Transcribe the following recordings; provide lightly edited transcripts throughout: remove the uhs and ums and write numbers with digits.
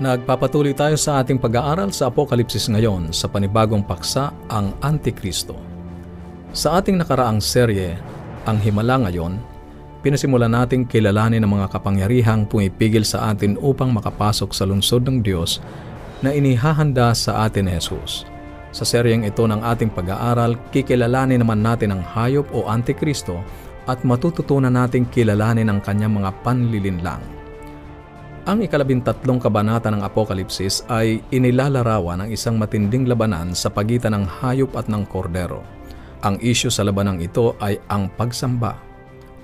Nagpapatuloy tayo sa ating pag-aaral sa Apokalipsis ngayon sa panibagong paksa, ang Antikristo. Sa ating nakaraang serye, Ang Himala Ngayon, pinasimula nating kilalanin ang mga kapangyarihang pumipigil sa atin upang makapasok sa lungsod ng Diyos na inihahanda sa atin ni Hesus. Sa seryeng ito ng ating pag-aaral, kikilalanin naman natin ang hayop o Antikristo at matututunan nating kilalanin ang kanyang mga panlilinlang. Ang 13 kabanata ng Apokalipsis ay inilalarawan ang isang matinding labanan sa pagitan ng hayop at ng kordero. Ang isyu sa labanang ito ay ang pagsamba.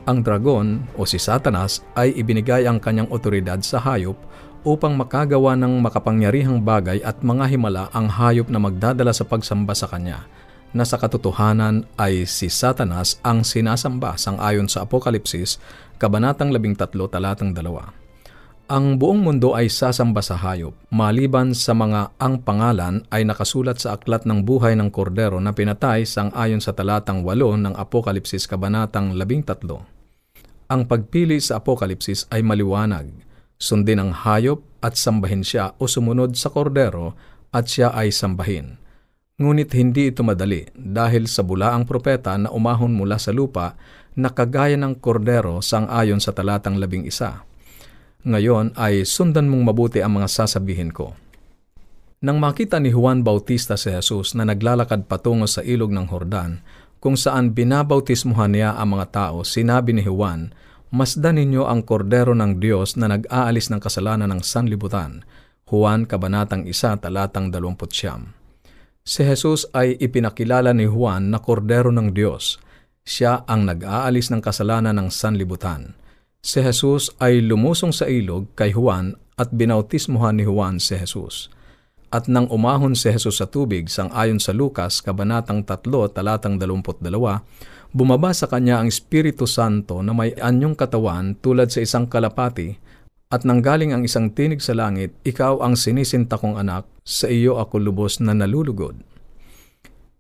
Ang dragon o si Satanas ay ibinigay ang kanyang otoridad sa hayop upang makagawa ng makapangyarihang bagay at mga himala ang hayop na magdadala sa pagsamba sa kanya, na sa katotohanan ay si Satanas ang sinasamba sangayon sa Apokalipsis, kabanatang 13, talatang 2. Ang buong mundo ay sasamba sa hayop, maliban sa mga ang pangalan ay nakasulat sa aklat ng buhay ng kordero na pinatay sangayon sa talatang 8 ng Apokalipsis, kabanatang 13. Ang pagpili sa Apokalipsis ay maliwanag. Sundin ang hayop at sambahin siya o sumunod sa kordero at siya ay sambahin. Ngunit hindi ito madali dahil sa Bulaang Propeta na umahon mula sa lupa na kagaya ng kordero sangayon sa talatang 11. Ngayon ay sundan mong mabuti ang mga sasabihin ko. Nang makita ni Juan Bautista si Hesus na naglalakad patungo sa ilog ng Jordan, kung saan binabautismuhan niya ang mga tao, sinabi ni Juan, "Masdan ninyo ang kordero ng Diyos na nag-aalis ng kasalanan ng sanlibutan." Juan, kabanatang 1, talatang 29. Si Hesus ay ipinakilala ni Juan na kordero ng Diyos. Siya ang nag-aalis ng kasalanan ng sanlibutan. Si Hesus ay lumusong sa ilog kay Juan at binautismuhan ni Juan si Hesus. At nang umahon si Hesus sa tubig, sangayon sa Lukas, kabanatang 3, talatang 22, bumaba sa kanya ang Espiritu Santo na may anyong katawan tulad sa isang kalapati, at nanggaling ang isang tinig sa langit, "Ikaw ang sinisinta kong anak, sa iyo ako lubos na nalulugod."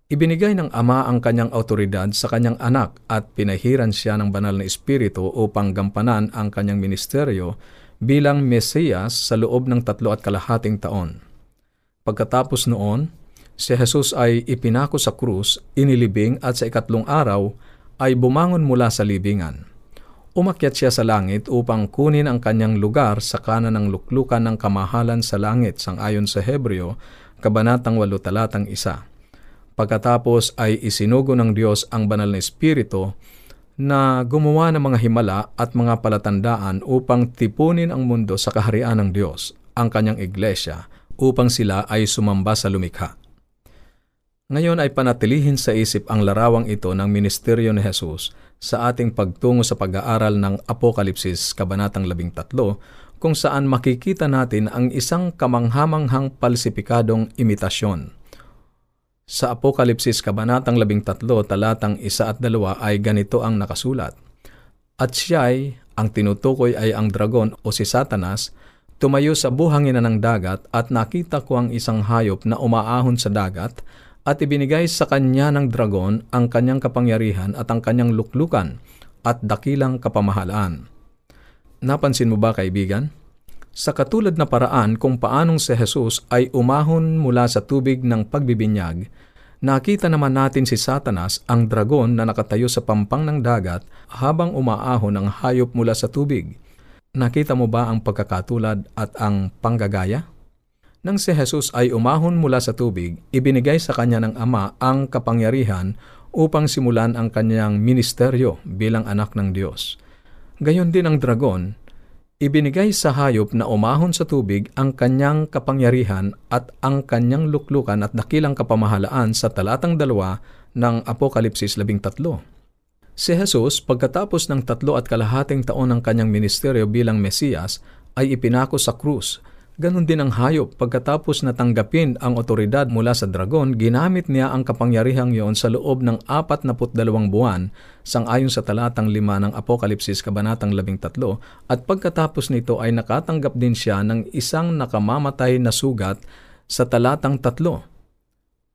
Ibinigay ng Ama ang kanyang autoridad sa kanyang anak at pinahiran siya ng Banal na Espiritu upang gampanan ang kanyang ministeryo bilang Mesiyas sa loob ng 3 at kalahating taon. Pagkatapos noon, si Hesus ay ipinako sa krus, inilibing at sa 3 araw ay bumangon mula sa libingan. Umakyat siya sa langit upang kunin ang kanyang lugar sa kanan ng luklukan ng kamahalan sa langit sangayon sa Hebreo, kabanatang 8, talatang 1. Pagkatapos ay isinugo ng Diyos ang Banal na Espiritu na gumawa ng mga himala at mga palatandaan upang tipunin ang mundo sa kaharian ng Diyos, ang kanyang iglesia, upang sila ay sumamba sa lumikha. Ngayon ay panatilihin sa isip ang larawang ito ng ministeryo ni Hesus sa ating pagtungo sa pag-aaral ng Apokalipsis, kabanatang 13, kung saan makikita natin ang isang kamanghamanghang palsipikadong imitasyon. Sa Apokalipsis, kabanatang 13, talatang 1 at 2 ay ganito ang nakasulat. "At siya'y," ang tinutukoy ay ang dragon o si Satanas, "tumayo sa buhanginan ng dagat at nakita ko ang isang hayop na umaahon sa dagat at ibinigay sa kanya ng dragon ang kanyang kapangyarihan at ang kanyang luklukan at dakilang kapamahalaan." Napansin mo ba, kaibigan? Sa katulad na paraan kung paanong si Hesus ay umahon mula sa tubig ng pagbibinyag, nakita naman natin si Satanas, ang dragon na nakatayo sa pampang ng dagat habang umaahon ang hayop mula sa tubig. Nakita mo ba ang pagkakatulad at ang panggagaya? Nang si Hesus ay umahon mula sa tubig, ibinigay sa kanya ng Ama ang kapangyarihan upang simulan ang kanyang ministeryo bilang anak ng Diyos. Gayon din ang dragon, ibinigay sa hayop na umahon sa tubig ang kanyang kapangyarihan at ang kanyang luklukan at dakilang kapamahalaan sa talatang 2 ng Apokalipsis 13. Si Hesus, pagkatapos ng 3 at kalahating taon ng kanyang ministeryo bilang Mesiyas, ay ipinako sa krus. Ganon din ang hayop, pagkatapos natanggapin ang otoridad mula sa dragon, ginamit niya ang kapangyarihang yon sa loob ng 42 buwan, sangayon sa talatang 5 ng Apokalipsis, kabanatang 13, at pagkatapos nito ay nakatanggap din siya ng isang nakamamatay na sugat sa talatang 3.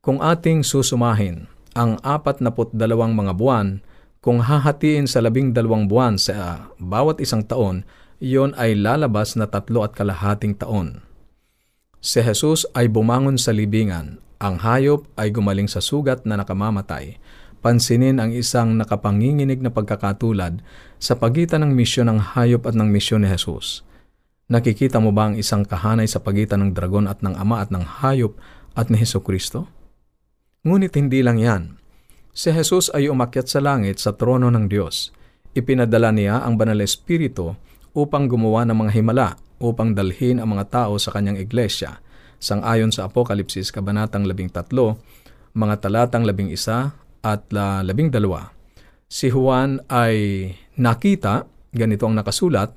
Kung ating susumahin ang 42 mga buwan, kung hahatiin sa 12 buwan sa bawat isang taon, iyon ay lalabas na 3 at kalahating taon. Si Jesus ay bumangon sa libingan. Ang hayop ay gumaling sa sugat na nakamamatay. Pansinin ang isang nakapanginginig na pagkakatulad sa pagitan ng misyon ng hayop at ng misyon ni Jesus. Nakikita mo ba ang isang kahanay sa pagitan ng dragon at ng ama at ng hayop at ni Jesucristo? Ngunit hindi lang yan. Si Jesus ay umakyat sa langit sa trono ng Diyos. Ipinadala niya ang Banal na Espiritu upang gumawa ng mga himala, upang dalhin ang mga tao sa kanyang iglesia. Sang-ayon sa Apokalipsis, Kabanatang 13, mga talatang 11 at 12. Si Juan ay nakita, ganito ang nakasulat,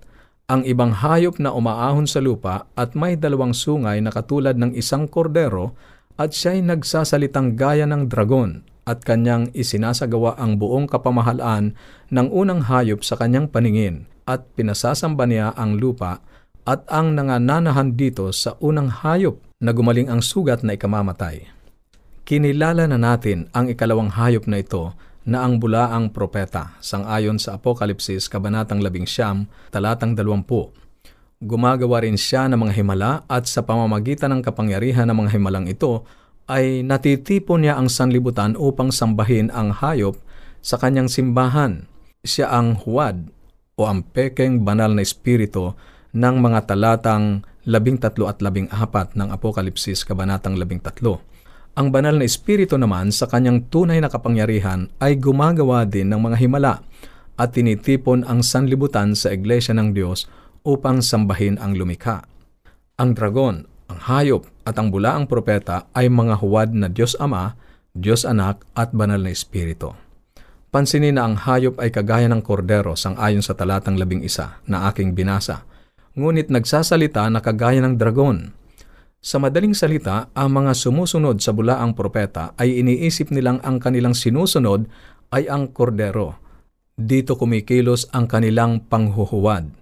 ang ibang hayop na umaahon sa lupa at may dalawang sungay na katulad ng isang kordero at siya'y nagsasalitang gaya ng dragon at kanyang isinasagawa ang buong kapamahalaan ng unang hayop sa kanyang paningin at pinasasamba niya ang lupa at ang nangananahan dito sa unang hayop na gumaling ang sugat na ikamamatay. Kinilala na natin ang ikalawang hayop na ito na ang Bulaang Propeta, sang-ayon sa Apokalipsis, Kabanatang 19, talatang 20. Gumagawa rin siya ng mga himala at sa pamamagitan ng kapangyarihan ng mga himalang ito ay natitipon niya ang sanlibutan upang sambahin ang hayop sa kanyang simbahan. Siya ang huwad o ang pekeng banal na espiritu ng mga talatang 13 at 14 ng Apokalipsis, Kabanatang 13. Ang banal na espiritu naman sa kanyang tunay na kapangyarihan ay gumagawa din ng mga himala at tinitipon ang sanlibutan sa iglesia ng Diyos upang sambahin ang lumikha. Ang dragon, ang hayop at ang Bulaang Propeta ay mga huwad na Diyos Ama, Diyos Anak at Banal na Espiritu. Pansinin na ang hayop ay kagaya ng kordero sang-ayon sa talatang 11 na aking binasa. Ngunit nagsasalita na kagaya ng dragon. Sa madaling salita, ang mga sumusunod sa Bulaang Propeta ay iniisip nilang ang kanilang sinusunod ay ang kordero. Dito kumikilos ang kanilang panghuhuwad.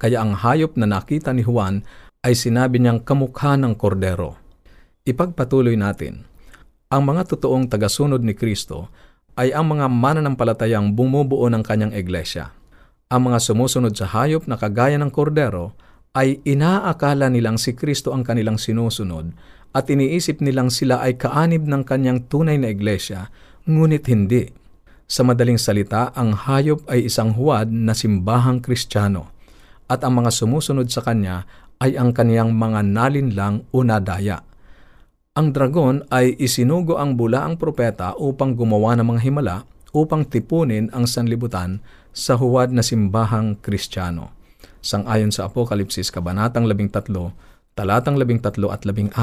Kaya ang hayop na nakita ni Juan ay sinabi niyang kamukha ng kordero. Ipagpatuloy natin. Ang mga totoong tagasunod ni Kristo ay ang mga mananampalatayang bumubuo ng kanyang iglesia. Ang mga sumusunod sa hayop na kagaya ng kordero ay inaakala nilang si Kristo ang kanilang sinusunod at iniisip nilang sila ay kaanib ng kanyang tunay na iglesia, ngunit hindi. Sa madaling salita, ang hayop ay isang huwad na simbahang Kristiyano at ang mga sumusunod sa kanya ay ang kaniyang mga nalinlang o nadaya. Ang dragon ay isinugo ang Bulaang Propeta upang gumawa ng mga himala upang tipunin ang sanlibutan sa huwad na simbahang Kristiyano. Sang-ayon sa Apokalipsis, Kabanatang 13, talatang 13 at 14.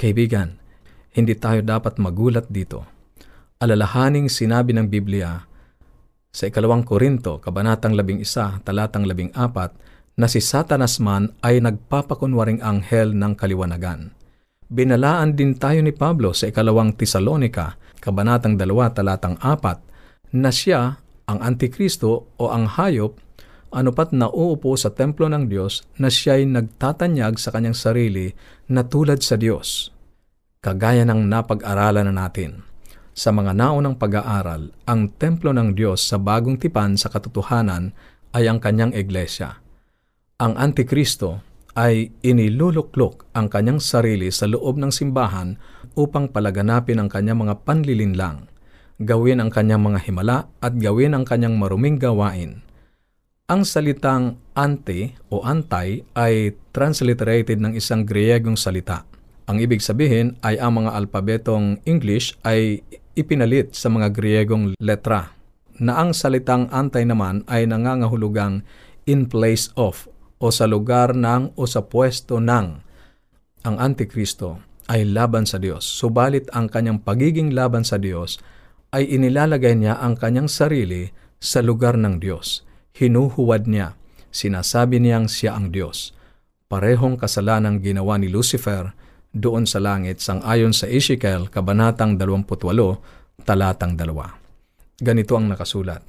Kaibigan, hindi tayo dapat magulat dito. Alalahaning sinabi ng Biblia sa ikalawang Korinto, Kabanatang 11, talatang 14, na si Satanas man ay nagpapakunwaring anghel ng kaliwanagan. Binalaan din tayo ni Pablo sa ikalawang Thessalonica, Kabanatang 2, talatang 4, na siya, ang Antikristo o ang hayop, anupat na uupo sa templo ng Diyos na siya'y nagtatanyag sa kanyang sarili na tulad sa Diyos. Kagaya ng napag-aralan na natin. Sa mga naunang pag-aaral, ang templo ng Diyos sa bagong tipan sa katotohanan ay ang kanyang iglesia. Ang Antikristo ay iniluluklok ang kanyang sarili sa loob ng simbahan upang palaganapin ang kanyang mga panlilinlang, gawin ang kanyang mga himala at gawin ang kanyang maruming gawain. Ang salitang anti o antay ay transliterated ng isang Griyegong salita. Ang ibig sabihin ay ang mga alpabetong English ay ipinalit sa mga Griyegong letra, na ang salitang antay naman ay nangangahulugang in place of o sa lugar ng o sa pwesto ng. Ang Antikristo ay laban sa Diyos, subalit ang kanyang pagiging laban sa Diyos ay inilalagay niya ang kanyang sarili sa lugar ng Diyos. Hinuhuwad niya, sinasabi niyang siya ang Diyos. Parehong kasalanang ginawa ni Lucifer doon sa langit sang-ayon sa Isikel, Kabanatang 28, talatang 2. Ganito ang nakasulat.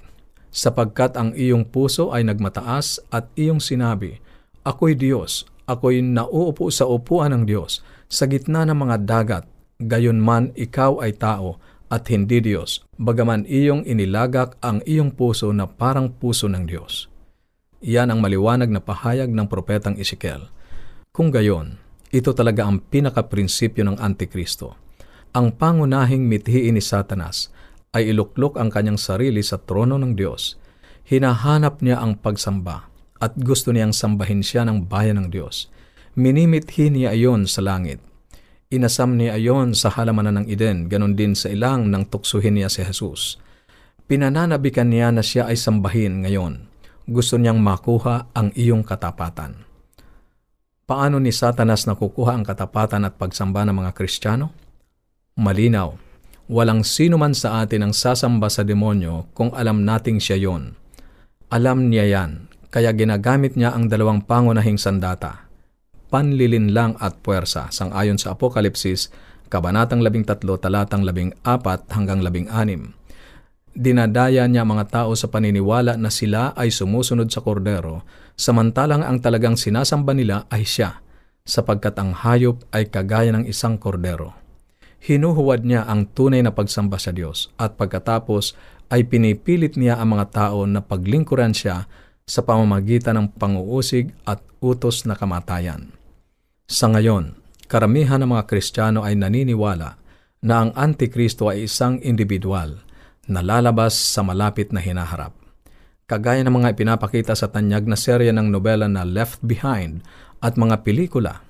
Sapagkat ang iyong puso ay nagmataas at iyong sinabi, ako'y Diyos, ako'y nauupo sa upuan ng Diyos, sa gitna ng mga dagat, gayunman ikaw ay tao at hindi Diyos, bagaman iyong inilagak ang iyong puso na parang puso ng Diyos. Iyan ang maliwanag na pahayag ng propetang Ezekiel. Kung gayon, Ito talaga ang pinakaprinsipyo ng Antikristo. Ang pangunahing mithiin ni Satanas ay iluklok ang kanyang sarili sa trono ng Diyos. Hinahanap niya ang pagsamba at gusto niyang sambahin siya ng bayan ng Diyos. Minimithi niya ayon sa langit. Inasam niya ayon sa halamanan ng Eden, ganon din sa ilang nang tuksuhin niya si Hesus. Pinananabikan niya na siya ay sambahin ngayon. Gusto niyang makuha ang iyong katapatan. Paano ni Satanas nakukuha ang katapatan at pagsamba ng mga Kristiyano? Malinaw, walang sino man sa atin ang sasamba sa demonyo kung alam nating siya yon. Alam niya yan, kaya ginagamit niya ang dalawang pangunahing sandata, panlilinlang at puwersa, sangayon sa Apokalipsis, Kabanatang 13, talatang 14-16. Dinadaya niya mga tao sa paniniwala na sila ay sumusunod sa kordero, samantalang ang talagang sinasamba nila ay siya, sapagkat ang hayop ay kagaya ng isang kordero. Hinuhuwad niya ang tunay na pagsamba sa Diyos, at pagkatapos ay pinipilit niya ang mga tao na paglingkuran siya sa pamamagitan ng panguusig at utos na kamatayan. Sa ngayon, karamihan ng mga Kristiyano ay naniniwala na ang Antikristo ay isang individual na lalabas sa malapit na hinaharap. Kagaya ng mga ipinapakita sa tanyag na serya ng nobela na Left Behind at mga pelikula,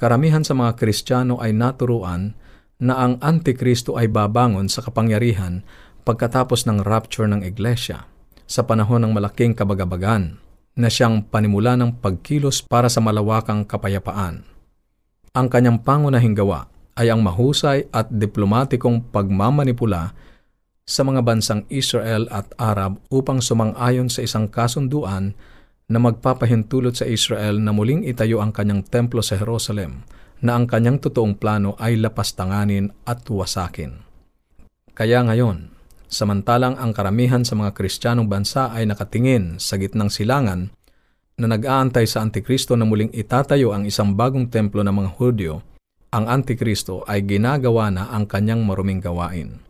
karamihan sa mga Kristiyano ay naturuan na ang Antikristo ay babangon sa kapangyarihan pagkatapos ng rapture ng Iglesia sa panahon ng malaking kabagabagan na siyang panimula ng pagkilos para sa malawakang kapayapaan. Ang kanyang pangunahing gawa ay ang mahusay at diplomatikong pagmamanipula sa mga bansang Israel at Arab upang sumang-ayon sa isang kasunduan na magpapahintulot sa Israel na muling itayo ang kanyang templo sa Jerusalem, na ang kanyang totoong plano ay lapastanganin at wasakin. Kaya ngayon, samantalang ang karamihan sa mga Kristiyanong bansa ay nakatingin sa gitnang silangan na nag-aantay sa Antikristo na muling itatayo ang isang bagong templo ng mga Hudyo, ang Antikristo ay ginagawa na ang kanyang maruming gawain.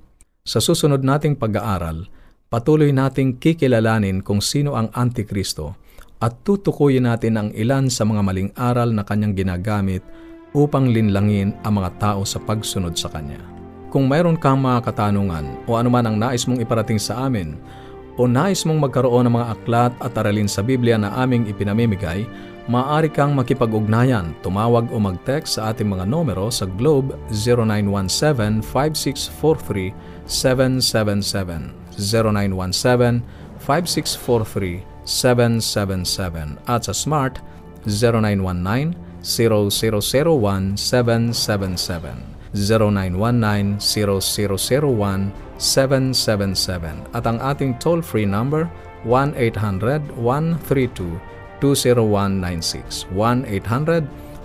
Sa susunod nating pag-aaral, patuloy nating kikilalanin kung sino ang Antikristo at tutukuyin natin ang ilan sa mga maling aral na kanyang ginagamit upang linlangin ang mga tao sa pagsunod sa kanya. Kung mayroon kang mga katanungan o anuman ang nais mong iparating sa amin o nais mong magkaroon ng mga aklat at aralin sa Biblia na aming ipinamimigay, maaari kang makipag-ugnayan, tumawag o mag-text sa ating mga numero sa Globe 0917-5643-777, 0917-5643-777 at sa Smart 0919-0001-777. 0919-0001-777 at ang ating toll-free number 1-800-132-20196,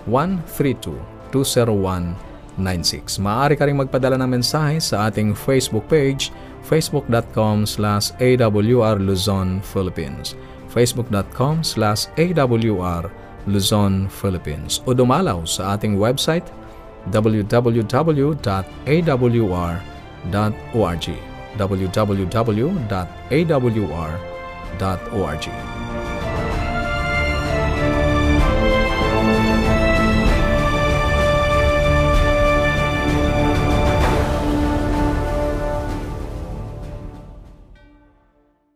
1-800-132-20196. Maaari ka rin magpadala ng mensahe sa ating Facebook page, facebook.com/awr Luzon, Philippines, facebook.com/awr Luzon, Philippines, o dumalaw sa ating website www.awr.org, www.awr.org.